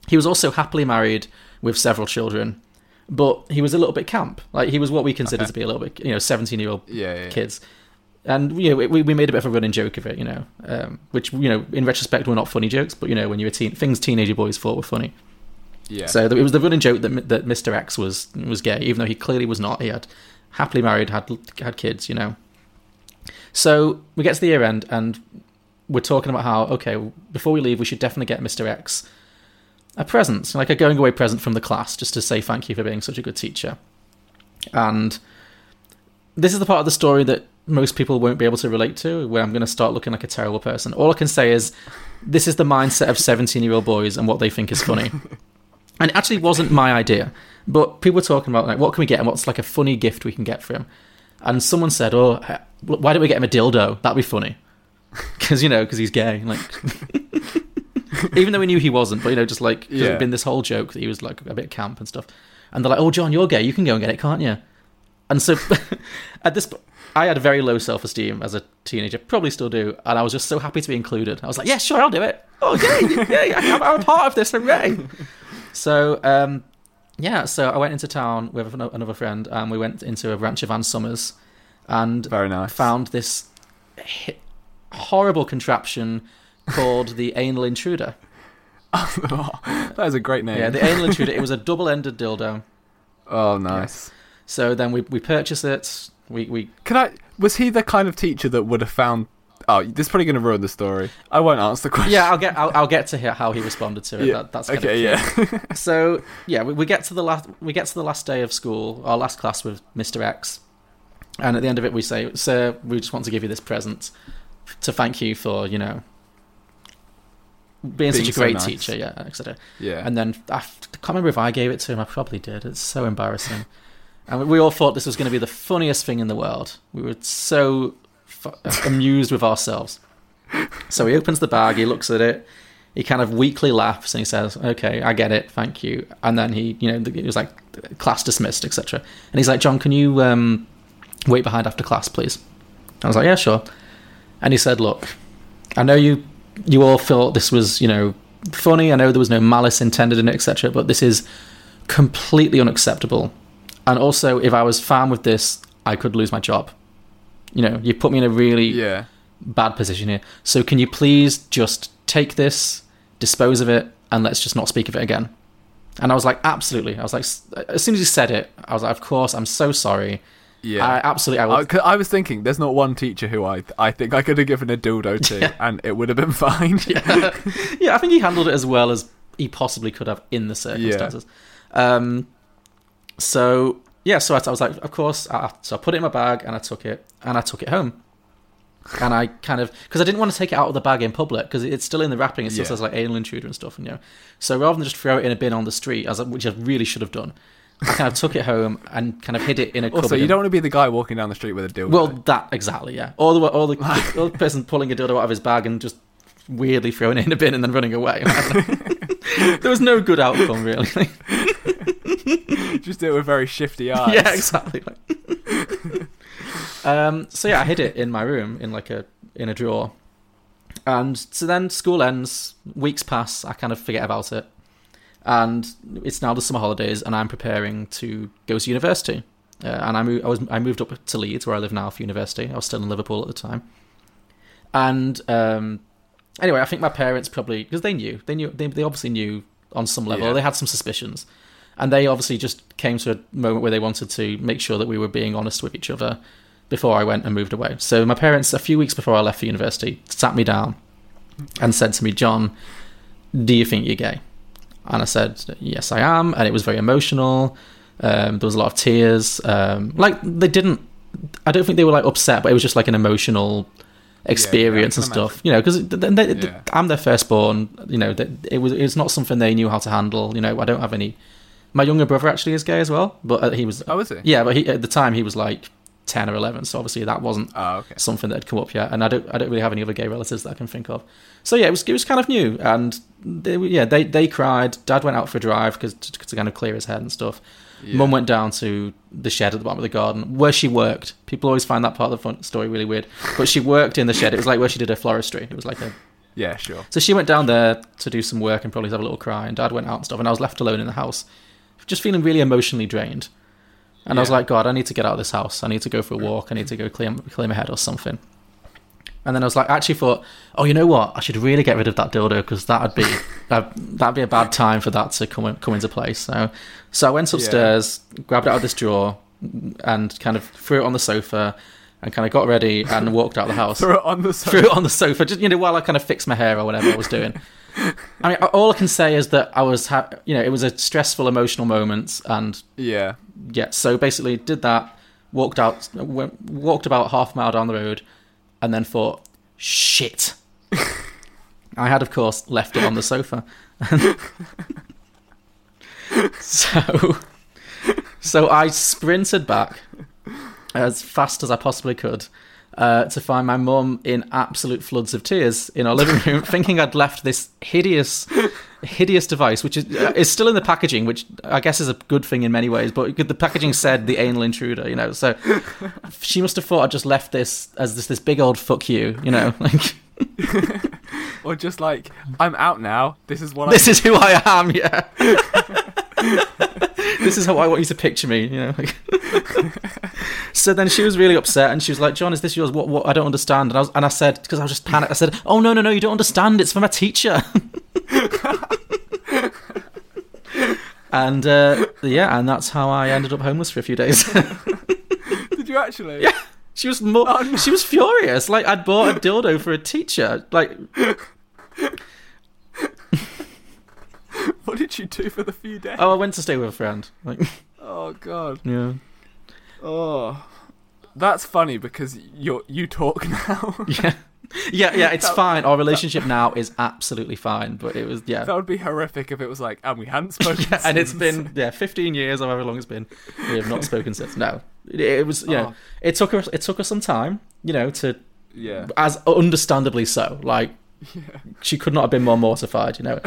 He was also happily married with several children. But he was a little bit camp. Like, he was what we consider okay. to be a little bit, you know, seventeen-year-old yeah, yeah, yeah. kids. And, you know, we we made a bit of a running joke of it, you know, um, which, you know, in retrospect were not funny jokes, but, you know, when you were teen, things teenager boys thought were funny. Yeah. So it was the running joke that that Mister X was was gay, even though he clearly was not. He had happily married, had had kids, you know. So we get to the year end, and we're talking about how, okay, before we leave, we should definitely get Mister X a present, like a going away present from the class, just to say thank you for being such a good teacher. And this is the part of the story that most people won't be able to relate to, where I'm going to start looking like a terrible person. All I can say is this is the mindset of seventeen-year-old boys and what they think is funny. And it actually wasn't my idea, but people were talking about, like, what can we get and what's like a funny gift we can get for him. And someone said, "Oh, why don't we get him a dildo? That'd be funny." Because, you know, because he's gay. Like... Even though we knew he wasn't, but, you know, just like, yeah. there's been this whole joke that he was like a bit camp and stuff. And they're like, "Oh, John, you're gay. You can go and get it, can't you?" And so at this, I had very low self-esteem as a teenager, probably still do. And I was just so happy to be included. I was like, "Yeah, sure, I'll do it. Oh, yay, yay, I'm, I'm a part of this, hooray." So, um, yeah, so I went into town with another friend and we went into a ranch of Ann Summers and very nice. Found this horrible contraption called the Anal Intruder. Oh, that is a great name. Yeah, the Anal Intruder. It was a double-ended dildo. Oh, nice. Yeah. So then we we purchase it. We we can I was he the kind of teacher that would have found? Oh, this is probably going to ruin the story. I won't answer the question. Yeah, I'll get I'll, I'll get to hear how he responded to it. Yeah. That, that's kind okay. Of yeah. So yeah, we, we get to the last we get to the last day of school, our last class with Mister X, and at the end of it we say, "Sir, we just want to give you this present to thank you for, you know, Being, being such a great so nice. teacher, yeah, et cetera" Yeah. And then I can't remember if I gave it to him. I probably did. It's so embarrassing. And we all thought this was going to be the funniest thing in the world. We were so f- amused with ourselves. So he opens the bag. He looks at it. He kind of weakly laughs and he says, "Okay, I get it. Thank you." And then he, you know, it was like class dismissed, et cetera. And he's like, "John, can you um, wait behind after class, please?" I was like, "Yeah, sure." And he said, "Look, I know you. You all thought this was, you know, funny. I know there was no malice intended in it, et cetera. But this is completely unacceptable. And also, if I was found with this, I could lose my job. You know, you put me in a really yeah. bad position here. So can you please just take this, dispose of it, and let's just not speak of it again?" And I was like, "Absolutely." I was like, as soon as he said it, I was like, "Of course, I'm so sorry." Yeah, I, absolutely. I, will... I, I was thinking, there's not one teacher who I I think I could have given a dildo to, yeah. and it would have been fine. yeah. yeah, I think he handled it as well as he possibly could have in the circumstances. Yeah. Um, so yeah, so I, I was like, of course. I, so I put it in my bag and I took it and I took it home. And I kind of, because I didn't want to take it out of the bag in public because it's still in the wrapping. It still yeah. says like anal intruder and stuff, and you know. So rather than just throw it in a bin on the street, as I, which I really should have done, I kind of took it home and kind of hid it in a cupboard. Also, you don't want to be the guy walking down the street with a dildo. Well, that exactly, yeah. Or the or the, or the person pulling a dildo out of his bag and just weirdly throwing it in a bin and then running away. There was no good outcome, really. Just do it with very shifty eyes. Yeah, exactly. Um, so yeah, I hid it in my room in like a in a drawer, and so then school ends, weeks pass, I kind of forget about it, and it's now the summer holidays, and I'm preparing to go to university, uh, and I moved I was I moved up to Leeds, where I live now, for university. I was still in Liverpool at the time, and um, anyway, I think my parents probably, because they knew they knew they they obviously knew on some level, yeah. they had some suspicions. And they obviously just came to a moment where they wanted to make sure that we were being honest with each other before I went and moved away. So my parents, a few weeks before I left for university, sat me down and said to me, "John, do you think you're gay?" And I said, "Yes, I am." And it was very emotional. Um, there was a lot of tears. Um, like, they didn't... I don't think they were, like, upset, but it was just, like, an emotional experience yeah, yeah, and stuff. You know, because they, they, yeah. I'm their firstborn. You know, they, it was it's not something they knew how to handle. You know, I don't have any... My younger brother actually is gay as well, but he was... Oh, is he? Yeah, but he, at the time he was like ten or eleven, so obviously that wasn't oh, okay. something that had come up yet, and I don't I don't really have any other gay relatives that I can think of. So yeah, it was it was kind of new, and they, yeah, they, they cried. Dad went out for a drive cause, to, to kind of clear his head and stuff. Yeah. Mum went down to the shed at the bottom of the garden, where she worked. People always find that part of the story really weird, but she worked in the shed. It was like where she did her floristry. It was like a... Yeah, sure. So she went down there to do some work and probably have a little cry, and Dad went out and stuff, and I was left alone in the house, just feeling really emotionally drained, and yeah. I was like, God, I need to get out of this house. I need to go for a walk. I need to go clear, clear my head or something. And then I was like, I actually thought, oh, you know what? I should really get rid of that dildo, because that'd be that, that'd be a bad time for that to come in, come into play. So, so I went upstairs, yeah. grabbed it out of this drawer, and kind of threw it on the sofa, and kind of got ready and walked out of the house. Threw it on the sofa. Threw it on the sofa, just, you know, while I kind of fixed my hair or whatever I was doing. I mean, all I can say is that I was, ha- you know, it was a stressful, emotional moment, and yeah, yeah. So basically, did that, walked out, went, walked about half a mile down the road, and then thought, shit. I had, of course, left it on the sofa. so, so I sprinted back as fast as I possibly could. Uh, to find my mum in absolute floods of tears in our living room, thinking I'd left this hideous, hideous device, which is uh, is still in the packaging, which I guess is a good thing in many ways. But the packaging said the anal intruder, you know. So she must have thought I just left this as this this big old fuck you, you know, like. Or just like, I'm out now. This is what. This I'm- is who I am. Yeah. This is how I want you to picture me, you know. So then she was really upset, and she was like, "John, is this yours? What? What? I don't understand." And I was, and I said, because I was just panicked, I said, "Oh no, no, no! You don't understand. It's for my teacher." and uh, yeah, and that's how I ended up homeless for a few days. Did you actually? Yeah. She was more. Oh, no. She was furious. Like, I'd bought a dildo for a teacher. Like. What did you do for the few days? Oh, I went to stay with a friend. Like, oh God. Yeah. Oh, that's funny because you you talk now. yeah, yeah, yeah. It's that, fine. Our relationship that, now is absolutely fine. But it was yeah. That would be horrific if it was like, and we hadn't spoken. yeah, since. And it's been yeah, fifteen years or however long it's been. We have not spoken since. No, it, it was yeah. Oh. It took us it took us some time, you know, to yeah, as understandably so. Like, yeah. She could not have been more mortified, you know.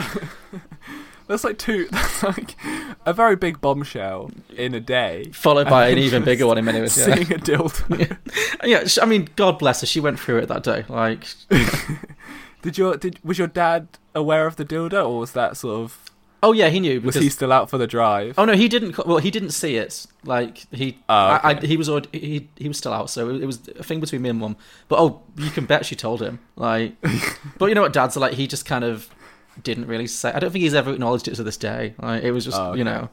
That's like two. That's like a very big bombshell in a day, followed by an even bigger one in many ways. Yeah. Seeing a dildo. Yeah. yeah, I mean, God bless her. She went through it that day. Like, did your did was your dad aware of the dildo, or was that sort of? Oh yeah, he knew. Because, was he still out for the drive? Oh no, he didn't. Well, he didn't see it. Like he, oh, okay. I, I, he was already, he he was still out. So it was a thing between me and Mum. But oh, you can bet she told him. Like, but you know what, dads are like. He just kind of. Didn't really say. I don't think he's ever acknowledged it to this day. Like, it was just, oh, okay. you know,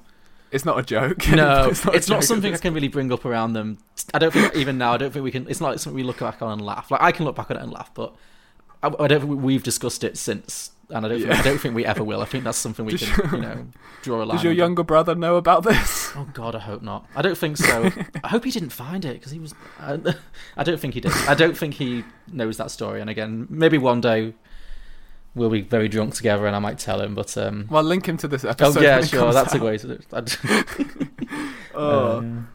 it's not a joke. No, it's not, it's not something I can really bring up around them. I don't think even now. I don't think we can. It's not like something we look back on and laugh. Like, I can look back on it and laugh, but I, I don't think we've discussed it since and I don't, yeah. think, I don't think we ever will. I think that's something we can, you know, draw a line. Does your younger it. brother know about this? Oh God, I hope not. I don't think so. I hope he didn't find it because he was. I, I don't think he did. I don't think he knows that story. And again, maybe one day we'll be very drunk together, and I might tell him. But um, well, I'll link him to this episode. Oh yeah, when it sure. comes that's out. a way to do it. oh, um,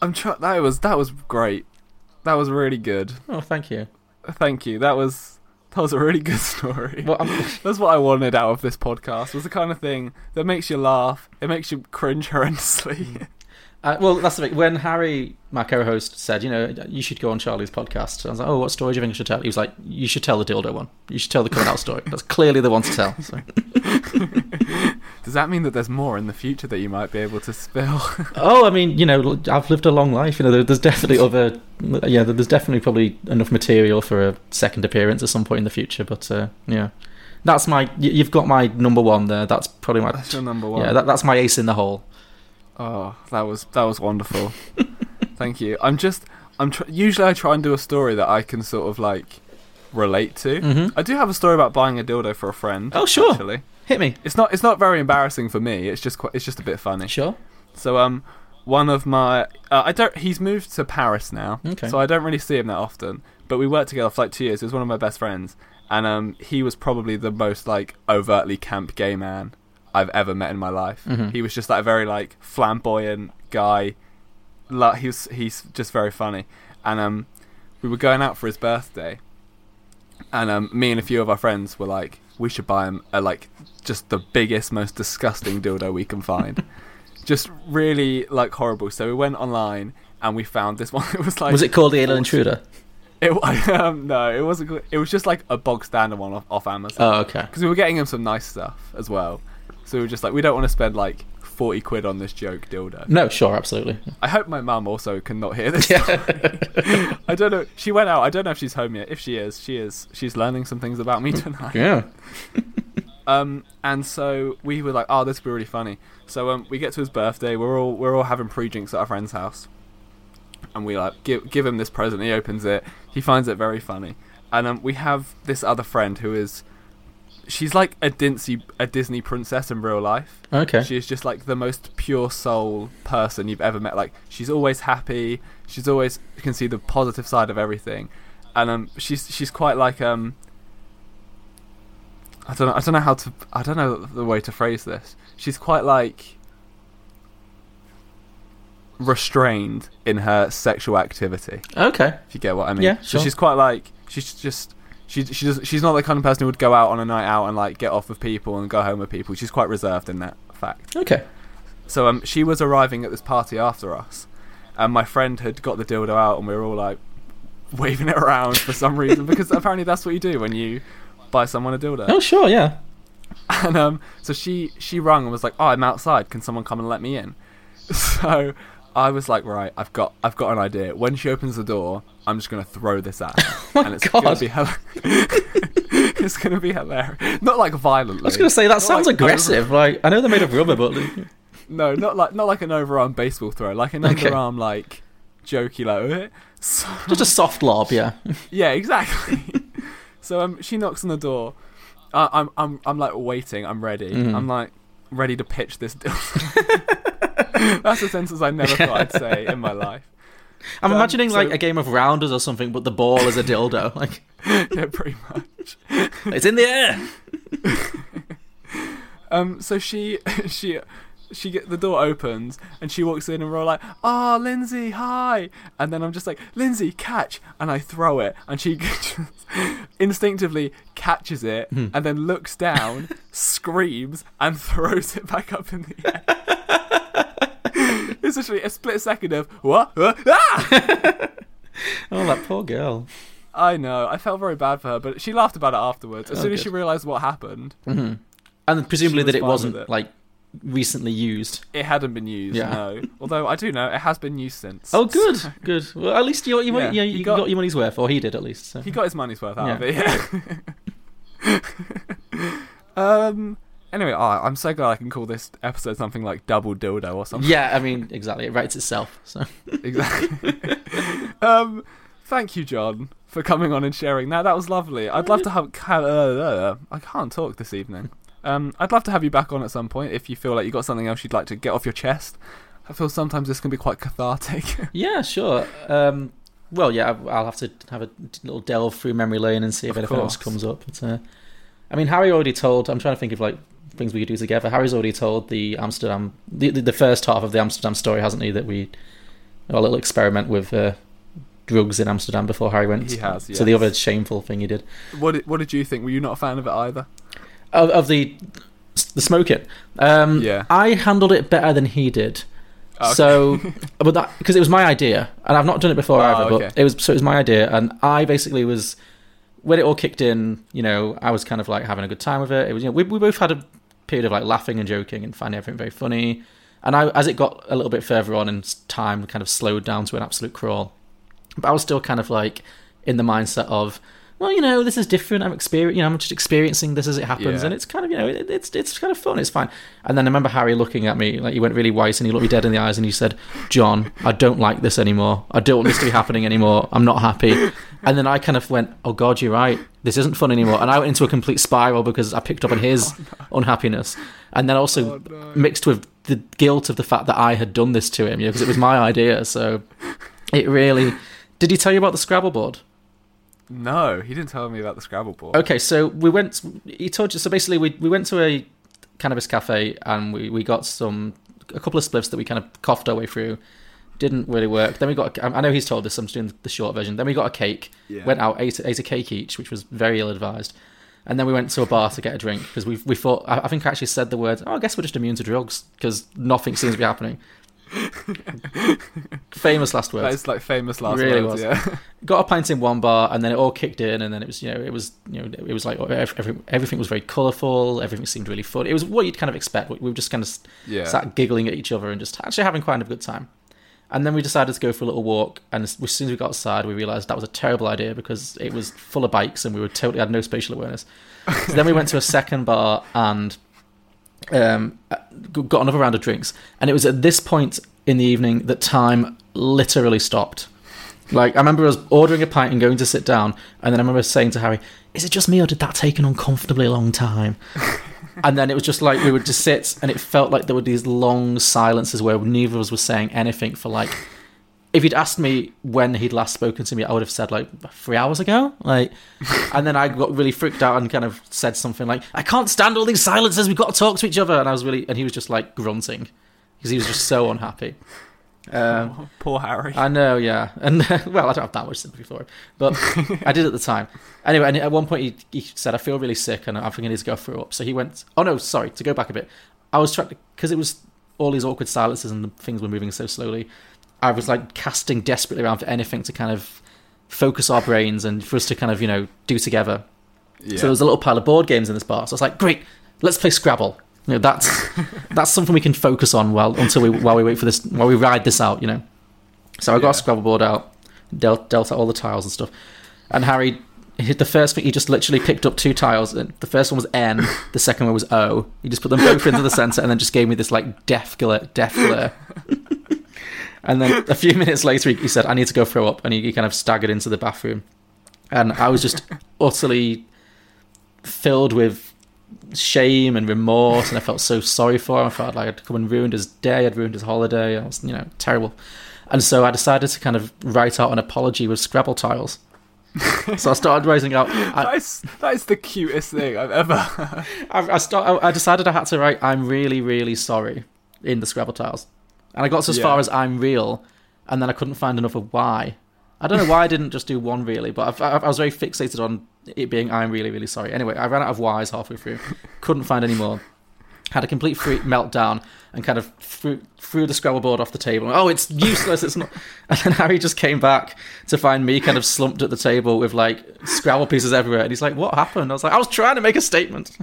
I'm trying. That was that was great. That was really good. Oh, thank you. Thank you. That was. That was a really good story. Well, that's what I wanted out of this podcast, was the kind of thing that makes you laugh. It makes you cringe horrendously. Uh, well, that's the thing. When Harry, my co-host, said, you know, you should go on Charlie's podcast, I was like, oh, what story do you think I should tell? He was like, you should tell the dildo one. You should tell the coming out story. That's clearly the one to tell. So. Does that mean that there's more in the future that you might be able to spill? Oh, I mean, you know, I've lived a long life. You know, there's definitely other, yeah, there's definitely probably enough material for a second appearance at some point in the future. But uh, yeah, that's my, you've got my number one there. That's probably my. That's your number one. Yeah, that, that's my ace in the hole. Oh, that was that was wonderful. Thank you. I'm just, I'm tr- usually I try and do a story that I can sort of like relate to. Mm-hmm. I do have a story about buying a dildo for a friend. Oh, sure. Actually. Hit me. It's not. It's not very embarrassing for me. It's just. Quite, it's just a bit funny. Sure. So um, one of my. Uh, I don't. He's moved to Paris now. Okay. So I don't really see him that often. But we worked together for like two years. He was one of my best friends, and um, he was probably the most like overtly camp gay man I've ever met in my life. Mm-hmm. He was just like a very like flamboyant guy. Like he's he's just very funny, and um, we were going out for his birthday, and um, me and a few of our friends were like, we should buy him a like. Just the biggest, most disgusting dildo we can find. Just really, like, horrible. So we went online and we found this one. It was like... Was it called The Alien Intruder? It, um, no, it wasn't. It was just, like, a bog-standard one off, off Amazon. Oh, okay. Because we were getting him some nice stuff as well. So we were just like, we don't want to spend, like, forty quid on this joke dildo. No, sure, absolutely. I hope my mum also cannot hear this story. Yeah. I don't know. She went out. I don't know if she's home yet. If she is, she is. She's learning some things about me tonight. Yeah. Um, and so we were like, oh, this would be really funny. So um, we get to his birthday. We're all we're all having pre-drinks at our friend's house, and we like give give him this present. He opens it. He finds it very funny. And um, we have this other friend who is, she's like a Disney a Disney princess in real life. Okay. She's just like the most pure soul person you've ever met. Like she's always happy. She's always, you can see the positive side of everything. And um, she's she's quite like um. I don't know. I don't know how to. I don't know the way to phrase this. She's quite like restrained in her sexual activity. Okay, if you get what I mean. Yeah, sure. So she's quite like she's just she she does, she's not the kind of person who would go out on a night out and like get off with people and go home with people. She's quite reserved in that fact. Okay. So um, she was arriving at this party after us, and my friend had got the dildo out, and we were all like waving it around for some reason because apparently that's what you do when you buy someone a dildo. Oh sure, yeah. And um, so she she rung and was like, "Oh, I'm outside. Can someone come and let me in?" So I was like, "Right, I've got I've got an idea. When she opens the door, I'm just gonna throw this at her, oh and it's God. gonna be hella- it's gonna be hilarious. Not like violently. I was gonna say that not sounds like aggressive. Over- like I know they're made of rubber, but no, not like not like an overarm baseball throw. Like an okay. underarm, like jokey, like so- just a soft lob, yeah. Yeah, exactly. So um, she knocks on the door. Uh, I'm I'm I'm like waiting. I'm ready. Mm. I'm like ready to pitch this dildo. That's a sentence I never thought I'd say in my life. I'm but, imagining um, so, like a game of rounders or something, but the ball is a dildo. Like yeah, pretty much. It's in the air. um. So she she. She get the door opens and she walks in and we're all like, "Oh, Lindsay, hi!" And then I'm just like, "Lindsay, catch!" And I throw it and she just instinctively catches it hmm. and then looks down, screams, and throws it back up in the air. It's literally a split second of what? what? Ah! Oh, that poor girl. I know. I felt very bad for her, but she laughed about it afterwards. As oh, soon good. as she realised what happened, mm-hmm. and presumably that it wasn't it. like. recently used. It hadn't been used, yeah. no. Although I do know it has been used since. Oh, good, so. good. Well, at least you, you, yeah. you, you got, got your money's worth, or he did at least. So. He got his money's worth out yeah. of it. Yeah. um. Anyway, oh, I'm so glad I can call this episode something like Double Dildo or something. Yeah, I mean, exactly. It writes itself. So exactly. um. Thank you, John, for coming on and sharing. Now, that was lovely. I'd love to have... Uh, I can't talk this evening. Um, I'd love to have you back on at some point if you feel like you've got something else you'd like to get off your chest. I feel sometimes this can be quite cathartic. Yeah, sure. Um, well, yeah, I'll have to have a little delve through memory lane and see if anything else comes up. But, uh, I mean, Harry already told... I'm trying to think of, like, things we could do together. Harry's already told the Amsterdam... The, the, the first half of the Amsterdam story, hasn't he, that we... A little experiment with... Uh, drugs in Amsterdam before Harry went. He has, yes. So the other shameful thing he did. What What did you think? Were you not a fan of it either? Of, of the the smoke it. Um, yeah. I handled it better than he did. Okay. So, but that because it was my idea, and I've not done it before oh, either. But okay. it was so it was my idea, and I basically was when it all kicked in. You know, I was kind of like having a good time with it. It was you know we we both had a period of like laughing and joking and finding everything very funny. And I as it got a little bit further on in time, kind of slowed down to an absolute crawl. But I was still kind of like in the mindset of, well, you know, this is different. I'm experiencing, you know, I'm just experiencing this as it happens, yeah. and it's kind of, you know, it, it's it's kind of fun. It's fine. And then I remember Harry looking at me like he went really white, and he looked me dead in the eyes, and he said, "John, I don't like this anymore. I don't want this to be happening anymore. I'm not happy." And then I kind of went, "Oh God, you're right. This isn't fun anymore." And I went into a complete spiral because I picked up on his oh, no. unhappiness, and then also oh, no. mixed with the guilt of the fact that I had done this to him, you know, because it was my idea. So it really. Did he tell you about the Scrabble board? No, he didn't tell me about the Scrabble board. Okay, so we went... He told you... So basically, we, we went to a cannabis cafe and we, we got some... A couple of spliffs that we kind of coughed our way through. Didn't really work. Then we got... A, I know he's told this, so I'm just doing the short version. Then we got a cake. Yeah. Went out, ate, ate a cake each, which was very ill-advised. And then we went to a bar to get a drink because we we thought... I, I think I actually said the words, oh, I guess we're just immune to drugs because nothing seems to be happening. Famous last words. It's like famous last it really words. Really was. Yeah. Got a pint in one bar, and then it all kicked in, and then it was, you know, it was, you know, it was like every, everything was very colourful. Everything seemed really fun. It was what you'd kind of expect. We were just kind of yeah. sat giggling at each other and just actually having quite a good time. And then we decided to go for a little walk. And as soon as we got outside, we realised that was a terrible idea because it was full of bikes, and we were totally had no spatial awareness. So then we went to a second bar and. Um, got another round of drinks, and it was at this point in the evening that time literally stopped. Like I remember us ordering a pint and going to sit down, and then I remember saying to Harry, "Is it just me, or did that take an uncomfortably long time?" And then it was just like we would just sit, and it felt like there were these long silences where neither of us was saying anything for like. If he'd asked me when he'd last spoken to me, I would have said, like, three hours ago? Like, and then I got really freaked out and kind of said something like, I can't stand all these silences, we've got to talk to each other. And I was really, and he was just, like, grunting because he was just so unhappy. Um, oh, poor Harry. I know, yeah. And, well, I don't have that much sympathy for him, but I did at the time. Anyway, and at one point he, he said, I feel really sick and I think I need to go throw up. So he went, oh, no, sorry, to go back a bit. I was trying to, because it was all these awkward silences and the things were moving so slowly. I was like casting desperately around for anything to kind of focus our brains and for us to kind of, you know, do together. Yeah. So there was a little pile of board games in this bar. So I was like, great, let's play Scrabble. You know, that's that's something we can focus on while until we while we wait for this while we ride this out, you know. So I got yeah. a Scrabble board out, dealt dealt out all the tiles and stuff. And Harry hit the first thing, he just literally picked up two tiles, and the first one was N, the second one was O. He just put them both into the centre and then just gave me this like death glare death glare. And then a few minutes later, he said, I need to go throw up. And he, he kind of staggered into the bathroom. And I was just utterly filled with shame and remorse. And I felt so sorry for him. I felt like I'd come and ruined his day. I'd ruined his holiday. I was, you know, terrible. And so I decided to kind of write out an apology with Scrabble tiles. So I started writing out. I, that, is, that is the cutest thing I've ever heard. I, I, start, I, I decided I had to write, I'm really, really sorry in the Scrabble tiles. And I got as yeah. far as I'm real, and then I couldn't find enough of why. I don't know why I didn't just do one really, but I, I, I was very fixated on it being I'm really, really sorry. Anyway, I ran out of whys halfway through, couldn't find any more. Had a complete freak meltdown and kind of threw, threw the Scrabble board off the table. Oh, it's useless, it's not... And then Harry just came back to find me kind of slumped at the table with, like, Scrabble pieces everywhere. And he's like, what happened? I was like, I was trying to make a statement.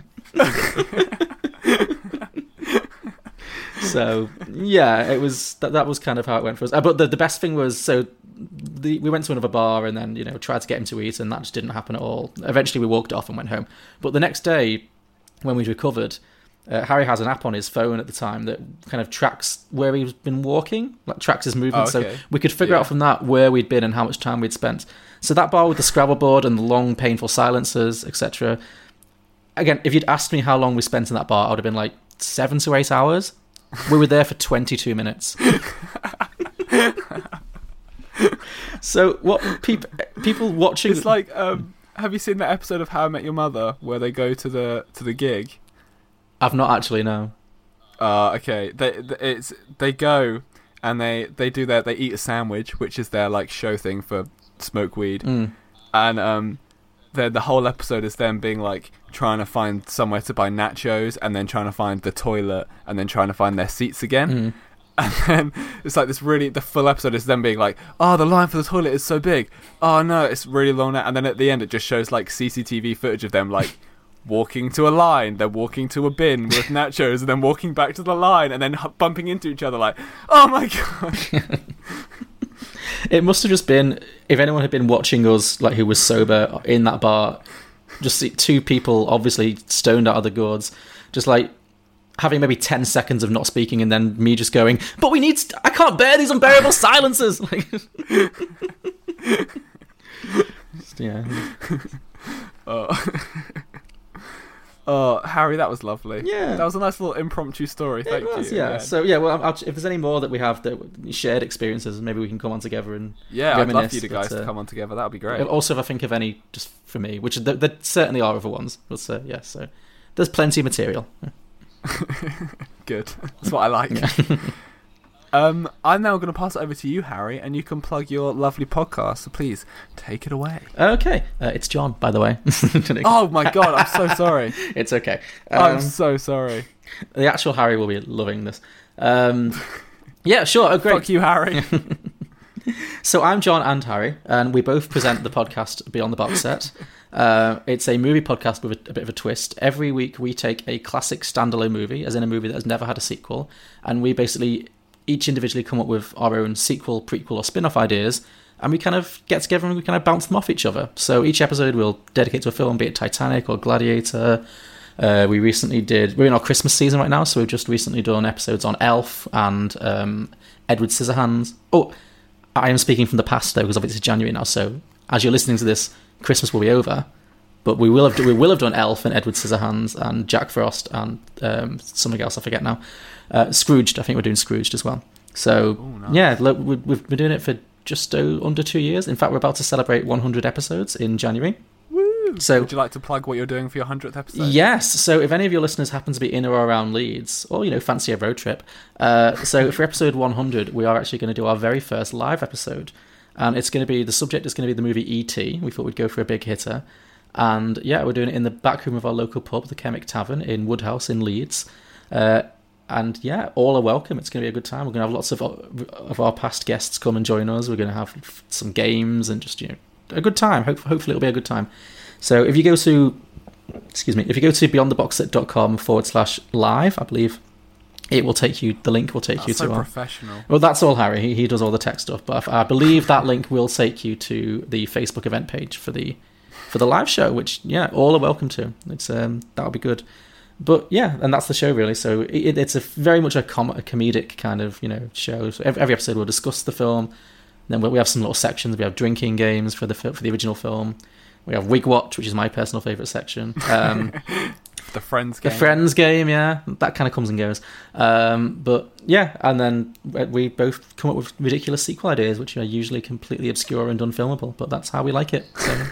So yeah, it was that. That was kind of how it went for us. But the, the best thing was, so the, we went to another bar and then you know tried to get him to eat, and that just didn't happen at all. Eventually, we walked off and went home. But the next day, when we recovered, Uh, Harry has an app on his phone at the time that kind of tracks where he's been walking, like tracks his movement. Oh, okay. So we could figure yeah. out from that where we'd been and how much time we'd spent. So that bar with the Scrabble board and the long, painful silences, et cetera. Again, if you'd asked me how long we spent in that bar, I would have been like seven to eight hours. We were there for twenty-two minutes. So what people people watching? It's like, um, have you seen that episode of How I Met Your Mother where they go to the to the gig? I've not actually, no. Uh, okay. They, they it's they go and they, they do their they eat a sandwich, which is their like show thing for smoke weed, mm. and um, then the whole episode is them being like trying to find somewhere to buy nachos, and then trying to find the toilet, and then trying to find their seats again. Mm. And then it's like this really, the full episode is them being like, oh, the line for the toilet is so big. Oh, no, it's really long now. And then at the end, it just shows like C C T V footage of them like walking to a line. They're walking to a bin with nachos and then walking back to the line and then bumping into each other like, oh, my God. It must have just been, if anyone had been watching us, like who was sober in that bar, just see two people obviously stoned out of the gourds, just like, having maybe ten seconds of not speaking and then me just going, but we need to, I can't bear these unbearable silences. Like, just, yeah. Oh. Oh, Harry, that was lovely. Yeah. That was a nice little impromptu story. Thank it was, you. Yeah. Man. So, yeah, well, I'll, if there's any more that we have that shared experiences, maybe we can come on together and yeah, reminisce. I'd love for you to guys but, uh, to come on together. That would be great. Also, if I think of any just for me, which there, there certainly are other ones, but uh, yeah, so there's plenty of material. Good. That's what I like. Yeah. um, I'm now going to pass it over to you, Harry, and you can plug your lovely podcast. So please take it away. Okay. Uh, it's John, by the way. Oh my God! I'm so sorry. It's okay. Um, I'm so sorry. The actual Harry will be loving this. Um, yeah, sure. Oh, great. Fuck you, Harry. So I'm John and Harry, and we both present the podcast Beyond the Box Set. Uh, it's a movie podcast with a, a bit of a twist. Every week we take a classic standalone movie, as in a movie that has never had a sequel, and we basically each individually come up with our own sequel, prequel or spin-off ideas, and we kind of get together and we kind of bounce them off each other. So each episode we'll dedicate to a film, be it Titanic or Gladiator. Uh, we recently did, we're in our Christmas season right now, so we've just recently done episodes on Elf and um, Edward Scissorhands. Oh, I am speaking from the past though, because obviously it's January now, so as you're listening to this, Christmas will be over, but we will have do, we will have done Elf and Edward Scissorhands and Jack Frost and um, something else I forget now. Uh, Scrooged, I think we're doing Scrooged as well. So Ooh, nice. yeah, look, we, we've been doing it for just oh, under two years. In fact, we're about to celebrate one hundred episodes in January. Woo! So would you like to plug what you're doing for your one hundredth episode? Yes. So if any of your listeners happen to be in or around Leeds, or you know, fancy a road trip, uh, so for episode one hundred, we are actually going to do our very first live episode. And it's going to be, the subject is going to be the movie E T. We thought we'd go for a big hitter. And yeah, we're doing it in the back room of our local pub, the Chemic Tavern in Woodhouse in Leeds. Uh, and yeah, all are welcome. It's going to be a good time. We're going to have lots of, of our past guests come and join us. We're going to have some games and just, you know, a good time. Hopefully, hopefully it'll be a good time. So if you go to, excuse me, if you go to beyond the box set dot com forward slash live, I believe, it will take you, the link will take that's you so to our... professional. Well, that's all, Harry. He, he does all the tech stuff, but I believe that link will take you to the Facebook event page for the for the live show, which, yeah, all are welcome to. It's um that'll be good. But, yeah, and that's the show, really. So it, it's a very much a, com- a comedic kind of, you know, show. So every, every episode we'll discuss the film. Then we have some little sections. We have drinking games for the for the original film. We have Wigwatch, which is my personal favourite section. Um The Friends game. The Friends game, yeah. That kind of comes and goes. Um, but, yeah, and then we both come up with ridiculous sequel ideas, which are usually completely obscure and unfilmable, but that's how we like it. So.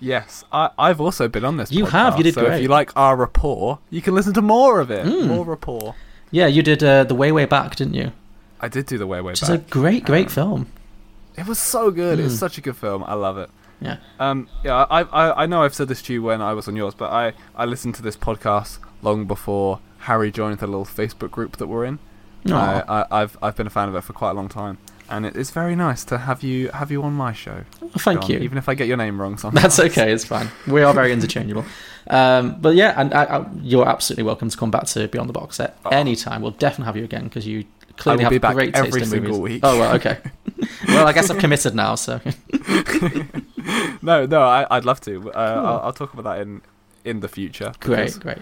Yes, I, I've also been on this You podcast, have, you did so great. If you like our rapport, you can listen to more of it. Mm. More rapport. Yeah, you did uh, The Way, Way Back, didn't you? I did do The Way, Way which Back. It's a great, great um, film. It was so good. Mm. It was such a good film. I love it. Yeah. Um, yeah. I, I I know I've said this to you when I was on yours, but I, I listened to this podcast long before Harry joined the little Facebook group that we're in. I, I I've I've been a fan of it for quite a long time, and it, it's very nice to have you have you on my show. Oh, thank John, you. Even if I get your name wrong sometimes. That's okay. It's fine. We are very interchangeable. Um, but yeah, and I, I, you're absolutely welcome to come back to Beyond the Box Set oh. anytime. We'll definitely have you again because you clearly have be back great taste in movies. Every single week. Oh well, okay. Well, I guess I'm committed now, so. No, no, I, I'd love to. Uh, cool. I'll, I'll talk about that in, in the future. Great, great.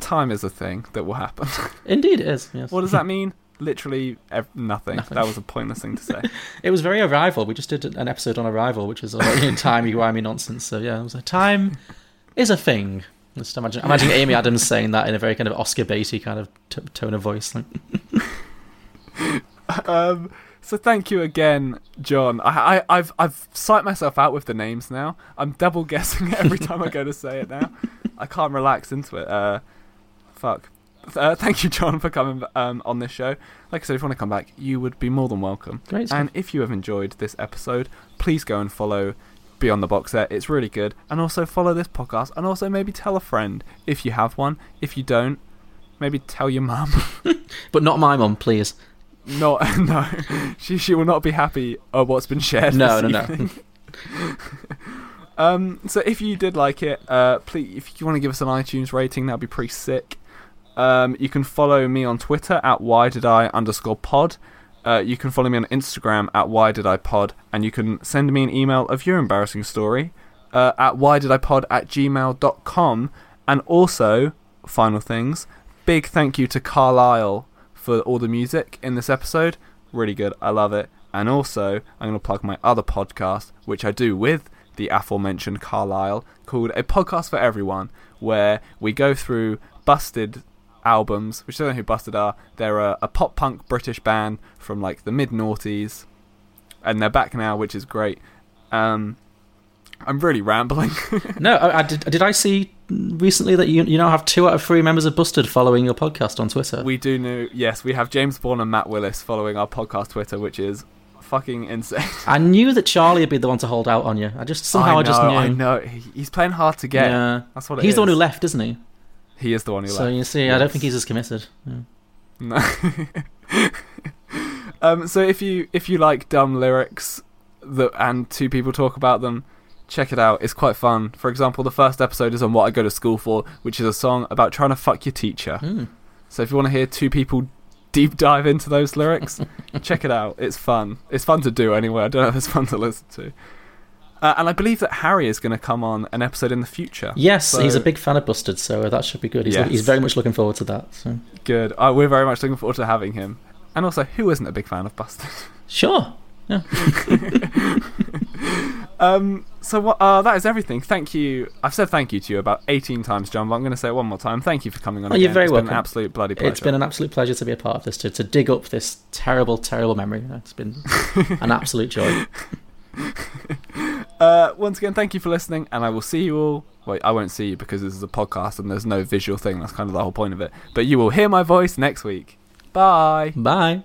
time is a thing that will happen. Indeed it is, yes. What does that mean? Literally ev- nothing. nothing. That was a pointless thing to say. It was very Arrival. We just did an episode on Arrival, which is all timey-wimey nonsense. So yeah, it was like, time is a thing. Just imagine, imagine Amy Adams saying that in a very kind of Oscar Beatty kind of t- tone of voice. um... So thank you again, John. I, I, I've I've psyched myself out with the names now. I'm double guessing every time I go to say it now. I can't relax into it. Uh, fuck. Uh, thank you, John, for coming um, on this show. Like I said, if you want to come back, you would be more than welcome. Great. And if you have enjoyed this episode, please go and follow Beyond the Box Set. It's really good. And also follow this podcast. And also maybe tell a friend if you have one. If you don't, maybe tell your mum. But not my mum, please. No, no, she she will not be happy of what's been shared. No, this no, evening. no. um, so if you did like it, uh, please, if you want to give us an iTunes rating, that'd be pretty sick. Um, you can follow me on Twitter at whydidI underscore pod. Uh, you can follow me on Instagram at whydidipod, and you can send me an email of your embarrassing story uh, at whydidipod at gmail dot com. And also, final things, big thank you to Carlyle for all the music in this episode. Really good, I love it. And also, I'm going to plug my other podcast, which I do with the aforementioned Carlyle, called A Podcast for Everyone, where we go through Busted albums, which I don't know who Busted are. They're a, a pop-punk British band from like the mid-noughties, and they're back now, which is great. Um, I'm really rambling. No, I, I did, did I see... recently that you you now have two out of three members of Busted following your podcast on Twitter. We do know, yes, we have James Bourne and Matt Willis following our podcast Twitter, which is fucking insane. I knew that Charlie would be the one to hold out on you. I just somehow I, know, I just knew. I know, he's playing hard to get. Yeah. That's what it he's is. He's the one who left, isn't he? He is the one who so left. So you see, yes. I don't think he's as committed. Yeah. No. um, so if you if you like dumb lyrics that and two people talk about them, check it out, it's quite fun. For example, the first episode is on What I Go to School For, which is a song about trying to fuck your teacher. Mm. So if you want to hear two people deep dive into those lyrics, check it out, it's fun. It's fun to do anyway, I don't know if it's fun to listen to. Uh, and I believe that Harry is going to come on an episode in the future. Yes, so... he's a big fan of Busted, so that should be good. He's, yes. lo- he's very much looking forward to that. So. Good, uh, we're very much looking forward to having him. And also, who isn't a big fan of Busted? Sure, yeah. Um, so what, uh, that is everything. Thank you. I've said thank you to you about eighteen times, John, but I'm going to say it one more time. Thank you for coming on. Oh, again. You're very it's welcome. Been an absolute bloody pleasure. It's been an absolute pleasure to be a part of this, to, to dig up this terrible, terrible memory. It's been an absolute joy. uh, once again, thank you for listening, and I will see you all. Well, I won't see you because this is a podcast and there's no visual thing. That's kind of the whole point of it. But you will hear my voice next week. Bye. Bye.